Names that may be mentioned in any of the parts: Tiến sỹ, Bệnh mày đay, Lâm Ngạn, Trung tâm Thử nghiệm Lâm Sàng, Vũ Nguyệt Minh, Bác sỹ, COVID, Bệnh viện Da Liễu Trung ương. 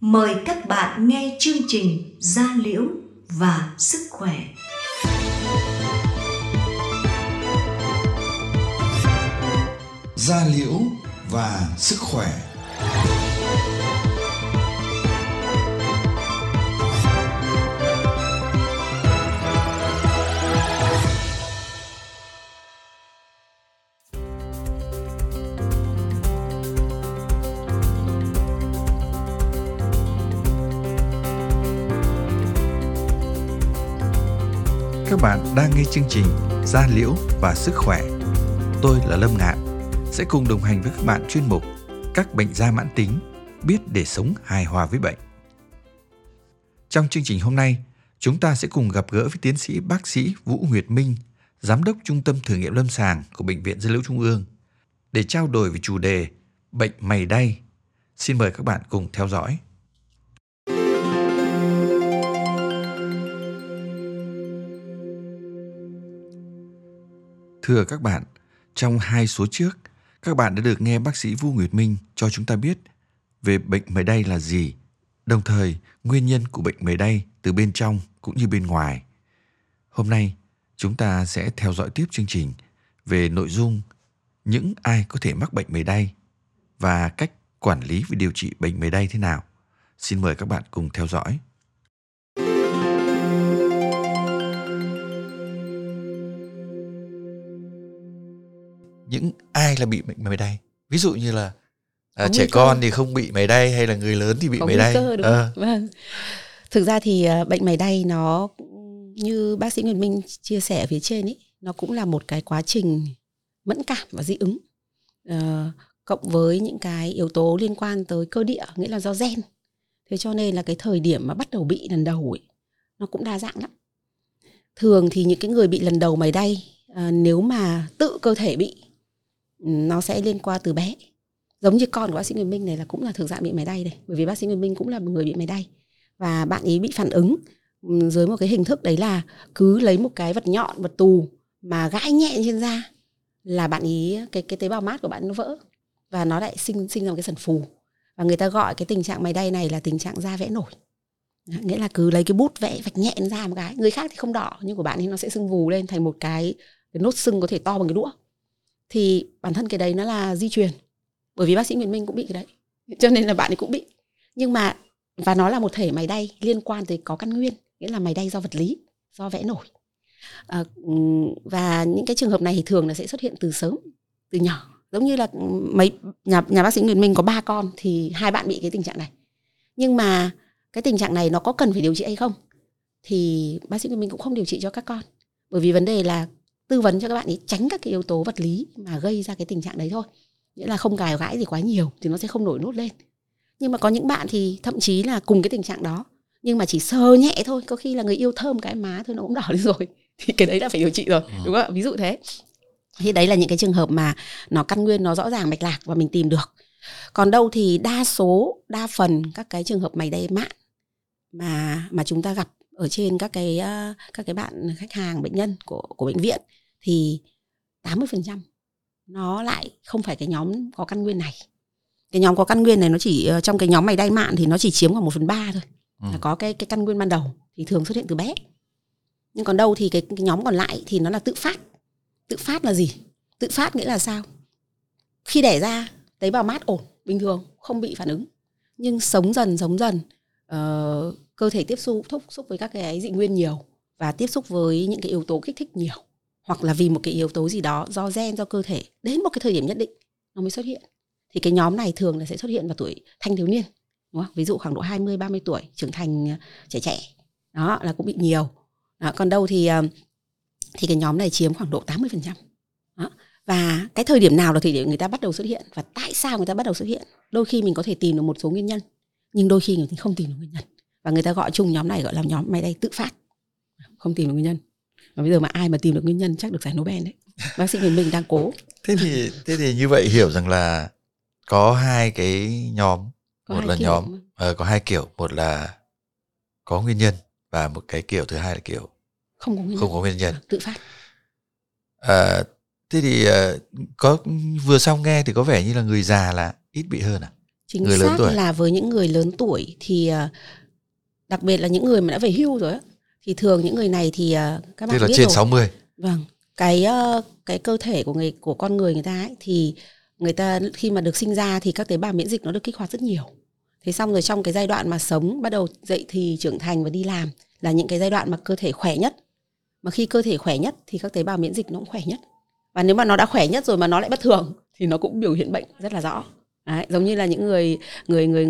Mời các bạn nghe chương trình Da Liễu và Sức Khỏe. Da Liễu và Sức Khỏe. Các bạn đang nghe chương trình Da Liễu và Sức Khỏe. Tôi là Lâm Ngạn, sẽ cùng đồng hành với các bạn chuyên mục Các bệnh da mãn tính, biết để sống hài hòa với bệnh. Trong chương trình hôm nay, chúng ta sẽ cùng gặp gỡ với tiến sĩ bác sĩ Vũ Nguyệt Minh, Giám đốc Trung tâm Thử nghiệm Lâm Sàng của Bệnh viện Da Liễu Trung ương, để trao đổi về chủ đề bệnh mày đay. Xin mời các bạn cùng theo dõi. Thưa các bạn, trong hai số trước, các bạn đã được nghe bác sĩ Vũ Nguyệt Minh cho chúng ta biết về bệnh mày đay là gì, đồng thời nguyên nhân của bệnh mày đay từ bên trong cũng như bên ngoài. Hôm nay, chúng ta sẽ theo dõi tiếp chương trình về nội dung những ai có thể mắc bệnh mày đay và cách quản lý và điều trị bệnh mày đay thế nào. Xin mời các bạn cùng theo dõi. Những ai là bị bệnh mày đay? Ví dụ như là trẻ con thì không bị mày đay, hay là người lớn thì bị mày đay. Vâng. Thực ra thì bệnh mày đay nó, như bác sĩ Nguyệt Minh chia sẻ ở phía trên ấy, nó cũng là một cái quá trình mẫn cảm và dị ứng, cộng với những cái yếu tố liên quan tới cơ địa, nghĩa là do gen. Thế cho nên là cái thời điểm mà bắt đầu bị lần đầu ấy, nó cũng đa dạng lắm. Thường thì những cái người bị lần đầu mày đay, nếu mà tự cơ thể bị, nó sẽ liên quan từ bé. Giống như con của bác sĩ Nguyệt Minh này là cũng là thực dạng bị mày đay này, bởi vì bác sĩ Nguyệt Minh cũng là người bị mày đay. Và bạn ấy bị phản ứng dưới một cái hình thức đấy là cứ lấy một cái vật nhọn, vật tù mà gãi nhẹ trên da là bạn ấy, cái tế bào mát của bạn nó vỡ và nó lại sinh ra một cái sần phù. Và người ta gọi cái tình trạng mày đay này là tình trạng da vẽ nổi. Nghĩa là cứ lấy cái bút vẽ vạch nhẹ lên da một cái. Người khác thì không đỏ, nhưng của bạn ấy nó sẽ sưng vù lên thành một cái nốt sưng có thể to bằng cái đũa. Thì bản thân cái đấy nó là di truyền, bởi vì bác sĩ Nguyệt Minh cũng bị cái đấy, cho nên là bạn ấy cũng bị. Nhưng mà và nó là một thể mày đay liên quan tới có căn nguyên, nghĩa là mày đay do vật lý, do vẽ nổi. Và những cái trường hợp này thì thường là sẽ xuất hiện từ sớm, từ nhỏ. Giống như là nhà bác sĩ Nguyệt Minh có 3 con thì 2 bạn bị cái tình trạng này. Nhưng mà cái tình trạng này nó có cần phải điều trị hay không thì bác sĩ Nguyệt Minh cũng không điều trị cho các con, bởi vì vấn đề là tư vấn cho các bạn ấy tránh các cái yếu tố vật lý mà gây ra cái tình trạng đấy thôi. Nghĩa là không gài gãi gì quá nhiều thì nó sẽ không nổi nốt lên. Nhưng mà có những bạn thì thậm chí là cùng cái tình trạng đó, nhưng mà chỉ sờ nhẹ thôi, có khi là người yêu thơm cái má thôi nó cũng đỏ lên rồi, thì cái đấy là phải điều trị rồi, đúng không ạ? Ví dụ thế. Thì đấy là những cái trường hợp mà nó căn nguyên, nó rõ ràng mạch lạc và mình tìm được. Còn đâu thì đa phần các cái trường hợp mày đay mạn mà chúng ta gặp ở trên các cái bạn khách hàng, bệnh nhân của bệnh viện, thì 80% nó lại không phải cái nhóm có căn nguyên này. Cái nhóm có căn nguyên này nó chỉ, trong cái nhóm mày đay mạn thì nó chỉ chiếm khoảng 1/3 thôi. Là có cái căn nguyên ban đầu thì thường xuất hiện từ bé. Nhưng còn đâu thì cái nhóm còn lại thì nó là tự phát. Tự phát là gì? Tự phát nghĩa là sao? Khi đẻ ra tế bào mát ổn, bình thường, không bị phản ứng. Nhưng sống dần cơ thể tiếp xúc với các cái dị nguyên nhiều và tiếp xúc với những cái yếu tố kích thích nhiều, hoặc là vì một cái yếu tố gì đó do gen, do cơ thể, đến một cái thời điểm nhất định nó mới xuất hiện. Thì cái nhóm này thường là sẽ xuất hiện vào tuổi thanh thiếu niên, đúng không? Ví dụ khoảng độ 20-30 tuổi, trưởng thành trẻ đó là cũng bị nhiều đó. Còn đâu thì cái nhóm này chiếm khoảng độ 80% đó. Và cái thời điểm nào là thời điểm người ta bắt đầu xuất hiện và tại sao người ta bắt đầu xuất hiện, đôi khi mình có thể tìm được một số nguyên nhân, nhưng đôi khi mình không tìm được nguyên nhân. Và người ta gọi chung nhóm này gọi là nhóm mày đay tự phát, không tìm được nguyên nhân. Và bây giờ mà ai mà tìm được nguyên nhân chắc được giải Nobel đấy. Bác sĩ Nguyệt Minh đang cố. Thế thì như vậy hiểu rằng là có hai cái nhóm, có hai kiểu, một là có nguyên nhân và một cái kiểu thứ hai là kiểu không có nguyên nhân. Tự phát. Thế thì có vừa xong nghe thì có vẻ như là người già là ít bị hơn à? Chính người xác là với những người lớn tuổi thì đặc biệt là những người mà đã về hưu rồi á, thì thường những người này thì các bạn biết là trên 60. Vâng, cái cơ thể của con người người ta ấy, thì người ta khi mà được sinh ra thì các tế bào miễn dịch nó được kích hoạt rất nhiều. Thế xong rồi trong cái giai đoạn mà sống, bắt đầu dậy thì trưởng thành và đi làm là những cái giai đoạn mà cơ thể khỏe nhất. Mà khi cơ thể khỏe nhất thì các tế bào miễn dịch nó cũng khỏe nhất. Và nếu mà nó đã khỏe nhất rồi mà nó lại bất thường thì nó cũng biểu hiện bệnh rất là rõ. Đấy, giống như là những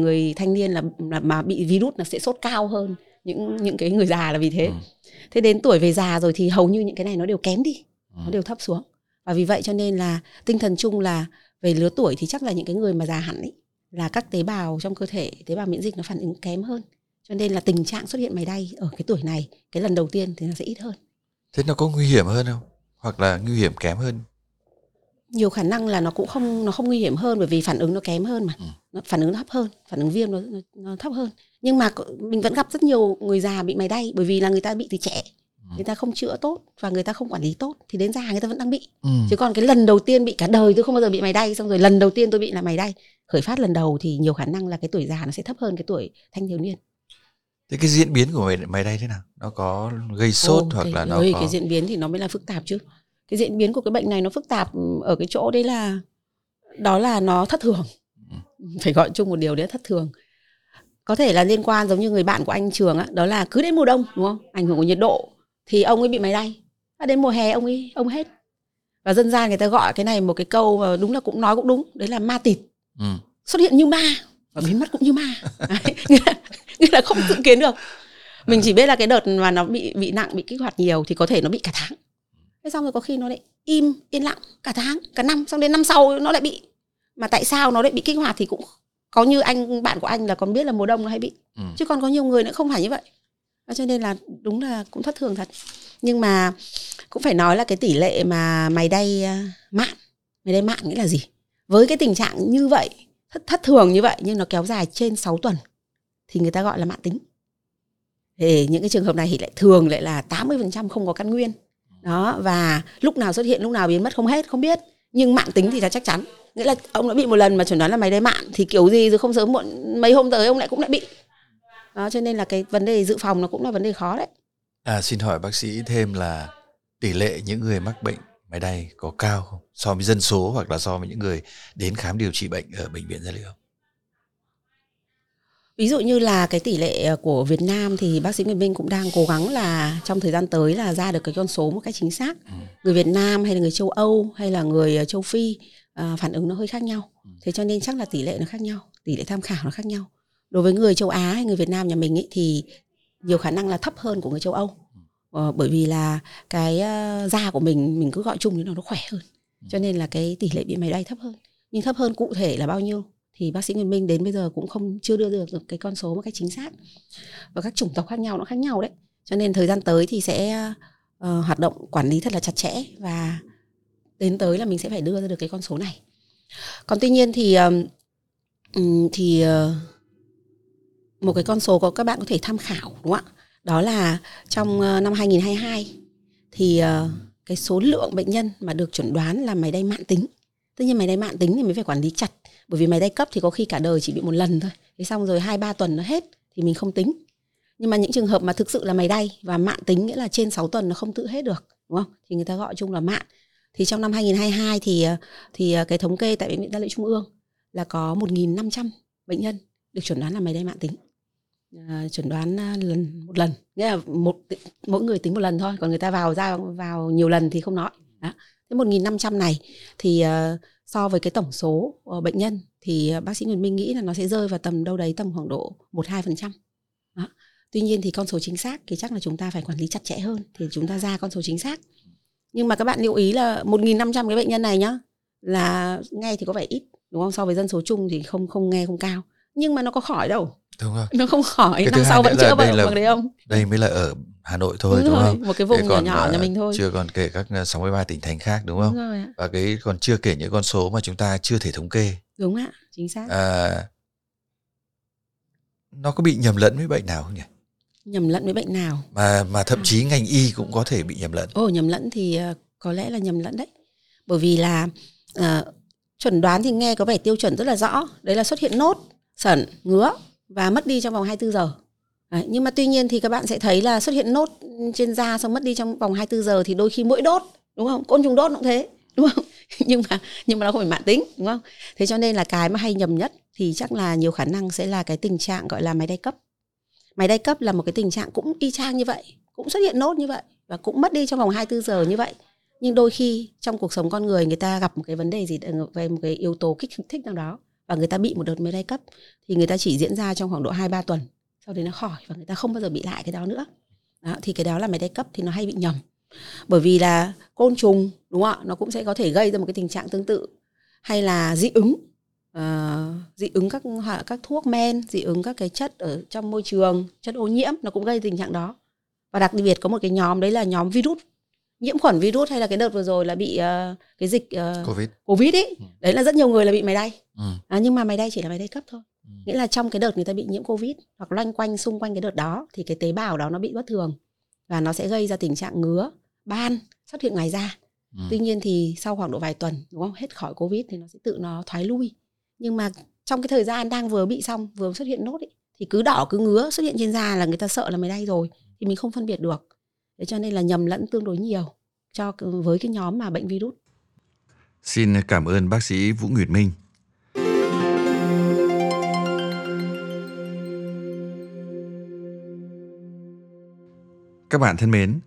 người thanh niên là mà bị virus là sẽ sốt cao hơn những cái người già là vì thế. Thế đến tuổi về già rồi thì hầu như những cái này nó đều kém đi, nó đều thấp xuống. Và vì vậy cho nên là tinh thần chung là về lứa tuổi thì chắc là những cái người mà già hẳn ấy, là các tế bào trong cơ thể, tế bào miễn dịch nó phản ứng kém hơn. Cho nên là tình trạng xuất hiện mày đay ở cái tuổi này, cái lần đầu tiên thì nó sẽ ít hơn. Thế nó có nguy hiểm hơn không? Hoặc là nguy hiểm kém hơn? Nhiều khả năng là nó không nguy hiểm hơn bởi vì phản ứng nó kém hơn mà. Phản ứng nó thấp hơn, phản ứng viêm nó thấp hơn. Nhưng mà mình vẫn gặp rất nhiều người già bị mày đay bởi vì là người ta bị từ trẻ. Người ta không chữa tốt và người ta không quản lý tốt thì đến già người ta vẫn đang bị. Chứ còn cái lần đầu tiên bị cả đời tôi không bao giờ bị mày đay, xong rồi lần đầu tiên tôi bị là mày đay. Khởi phát lần đầu thì nhiều khả năng là cái tuổi già nó sẽ thấp hơn cái tuổi thanh thiếu niên. Thế cái diễn biến của mày đay thế nào? Nó có gây sốt hoặc là nó có... Cái diễn biến thì nó mới là phức tạp chứ. Cái diễn biến của cái bệnh này nó phức tạp ở cái chỗ đấy là đó là nó thất thường. Phải gọi chung một điều đấy là thất thường. Có thể là liên quan giống như người bạn của anh Trường á, đó là cứ đến mùa đông đúng không? Ảnh hưởng của nhiệt độ thì ông ấy bị mày đay. Đến mùa hè ông hết. Và dân gian người ta gọi cái này một cái câu mà đúng là cũng nói cũng đúng, đấy là ma tịt. Xuất hiện như ma và biến mất cũng như ma. Nghĩa là không dự kiến được. Mình chỉ biết là cái đợt mà nó bị nặng, bị kích hoạt nhiều thì có thể nó bị cả tháng. Thế xong rồi có khi nó lại yên lặng cả tháng, cả năm, xong đến năm sau nó lại bị. Mà tại sao nó lại bị kích hoạt thì cũng có như bạn của anh là còn biết là mùa đông nó hay bị. Chứ còn có nhiều người nữa không phải như vậy. Cho nên là đúng là cũng thất thường thật. Nhưng mà cũng phải nói là cái tỷ lệ mà mày đay mạn nghĩa là gì? Với cái tình trạng như vậy, thất thường như vậy nhưng nó kéo dài trên 6 tuần thì người ta gọi là mạn tính. Thì những cái trường hợp này thì thường là 80% không có căn nguyên. Đó, và lúc nào xuất hiện, lúc nào biến mất không hết, không biết. Nhưng mạn tính thì là chắc chắn. Nghĩa là ông đã bị một lần mà chuẩn đoán là mày đay mạn thì kiểu gì rồi không sớm muộn mấy hôm tới ông lại bị. Đó, cho nên là cái vấn đề dự phòng nó cũng là vấn đề khó đấy. Xin hỏi bác sĩ thêm là tỷ lệ những người mắc bệnh mày đay có cao không? So với dân số hoặc là so với những người đến khám điều trị bệnh ở Bệnh viện Da Liễu? Ví dụ như là cái tỷ lệ của Việt Nam thì bác sĩ Nguyệt Minh cũng đang cố gắng là trong thời gian tới là ra được cái con số một cách chính xác. Người Việt Nam hay là người châu Âu hay là người châu Phi phản ứng nó hơi khác nhau. Thế cho nên chắc là tỷ lệ nó khác nhau, tỷ lệ tham khảo nó khác nhau. Đối với người châu Á hay người Việt Nam nhà mình ấy, thì nhiều khả năng là thấp hơn của người châu Âu. Bởi vì là cái da của mình cứ gọi chung nó khỏe hơn. Cho nên là cái tỷ lệ bị mày đay thấp hơn. Nhưng thấp hơn cụ thể là bao nhiêu thì bác sĩ Nguyệt Minh đến bây giờ cũng chưa đưa được cái con số một cách chính xác. Và các chủng tộc khác nhau nó khác nhau đấy. Cho nên thời gian tới thì sẽ hoạt động quản lý thật là chặt chẽ và đến tới là mình sẽ phải đưa ra được cái con số này. Còn tuy nhiên thì một cái con số có các bạn có thể tham khảo đúng không ạ? Đó là trong năm 2022 thì cái số lượng bệnh nhân mà được chuẩn đoán là mày đay mạn tính. Tất nhiên mày đay mạn tính thì mới phải quản lý chặt. Bởi vì mày đay cấp thì có khi cả đời chỉ bị một lần thôi. Thế xong rồi 2-3 tuần nó hết thì mình không tính. Nhưng mà những trường hợp mà thực sự là mày đay và mạn tính nghĩa là trên 6 tuần nó không tự hết được, đúng không? Thì người ta gọi chung là mạn. Thì trong năm 2022 thì cái thống kê tại Bệnh viện Da Liễu Trung ương là có 1.500 bệnh nhân được chuẩn đoán là mày đay mạn tính. Chuẩn đoán một lần nghĩa là mỗi người tính một lần thôi, còn người ta vào nhiều lần thì không nói. Đó. Thế 1.500 này thì so với cái tổng số bệnh nhân thì bác sĩ Nguyệt Minh nghĩ là nó sẽ rơi vào tầm đâu đấy tầm khoảng độ 1-2%. Đó. Tuy nhiên thì con số chính xác thì chắc là chúng ta phải quản lý chặt chẽ hơn thì chúng ta ra con số chính xác. Nhưng mà các bạn lưu ý là 1.500 cái bệnh nhân này nhá, là nghe thì có vẻ ít đúng không, so với dân số chung thì không nghe không cao, nhưng mà nó có khỏi đâu. Đúng rồi. Nó không khỏi, năm sau vẫn chữa bằng đấy không? Đây mới là ở Hà Nội thôi đúng không? Một cái vùng nhỏ nhà mình thôi. Chưa còn kể các 63 tỉnh thành khác đúng không? Đúng rồi. Và cái còn chưa kể những con số mà chúng ta chưa thể thống kê. Đúng ạ, chính xác. Nó có bị nhầm lẫn với bệnh nào không nhỉ? Nhầm lẫn với bệnh nào? Mà thậm chí ngành y cũng có thể bị nhầm lẫn. Nhầm lẫn thì có lẽ là nhầm lẫn đấy. Bởi vì là chuẩn đoán thì nghe có vẻ tiêu chuẩn rất là rõ. Đấy là xuất hiện nốt sẩn, ngứa và mất đi trong vòng 24 giờ. Đấy, nhưng mà tuy nhiên thì các bạn sẽ thấy là xuất hiện nốt trên da xong mất đi trong vòng 24 giờ thì đôi khi muỗi đốt, đúng không? Côn trùng đốt cũng thế, đúng không? nhưng mà nó không phải mãn tính, đúng không? Thế cho nên là cái mà hay nhầm nhất thì chắc là nhiều khả năng sẽ là cái tình trạng gọi là mày đay cấp. Mày đay cấp là một cái tình trạng cũng y chang như vậy, cũng xuất hiện nốt như vậy và cũng mất đi trong vòng 24 giờ như vậy. Nhưng đôi khi trong cuộc sống con người, người ta gặp một cái vấn đề gì về một cái yếu tố kích thích nào đó và người ta bị một đợt mày đay cấp thì người ta chỉ diễn ra trong khoảng độ 2-3 tuần. Sau đấy nó khỏi và người ta không bao giờ bị lại cái đó nữa. Đó, thì cái đó là mày đay cấp thì nó hay bị nhầm. Bởi vì là côn trùng, đúng không ạ? Nó cũng sẽ có thể gây ra một cái tình trạng tương tự. Hay là dị ứng các thuốc men, dị ứng các cái chất ở trong môi trường, chất ô nhiễm nó cũng gây tình trạng đó. Và đặc biệt có một cái nhóm đấy là nhóm virus, nhiễm khuẩn virus, hay là cái đợt vừa rồi là bị cái dịch COVID ấy. Ừ. Đấy là rất nhiều người là bị mày đay. Ừ. Nhưng mà mày đay chỉ là mày đay cấp thôi. Ừ. Nghĩa là trong cái đợt người ta bị nhiễm COVID hoặc loanh quanh xung quanh cái đợt đó thì cái tế bào đó nó bị bất thường và nó sẽ gây ra tình trạng ngứa, ban, xuất hiện ngoài da. Ừ. Tuy nhiên thì sau khoảng độ vài tuần, đúng không, hết khỏi COVID thì nó sẽ tự nó thoái lui. Nhưng mà trong cái thời gian đang vừa bị xong, vừa xuất hiện nốt ấy, thì cứ đỏ cứ ngứa xuất hiện trên da là người ta sợ là mày đay rồi, thì mình không phân biệt được. Thế cho nên là nhầm lẫn tương đối nhiều cho với cái nhóm mà bệnh virus. Xin cảm ơn bác sĩ Vũ Nguyệt Minh. Các bạn thân mến,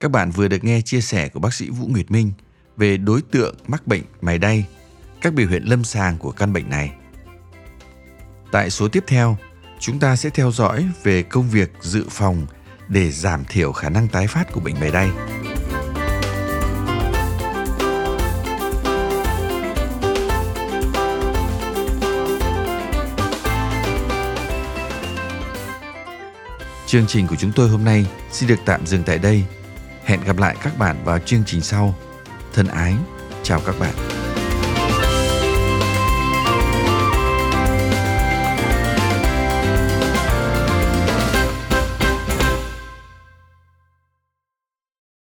các bạn vừa được nghe chia sẻ của bác sĩ Vũ Nguyệt Minh về đối tượng mắc bệnh mày đay, các biểu hiện lâm sàng của căn bệnh này. Tại số tiếp theo, chúng ta sẽ theo dõi về công việc dự phòng để giảm thiểu khả năng tái phát của bệnh mày đay. Chương trình của chúng tôi hôm nay xin được tạm dừng tại đây. Hẹn gặp lại các bạn vào chương trình sau. Thân ái, chào các bạn.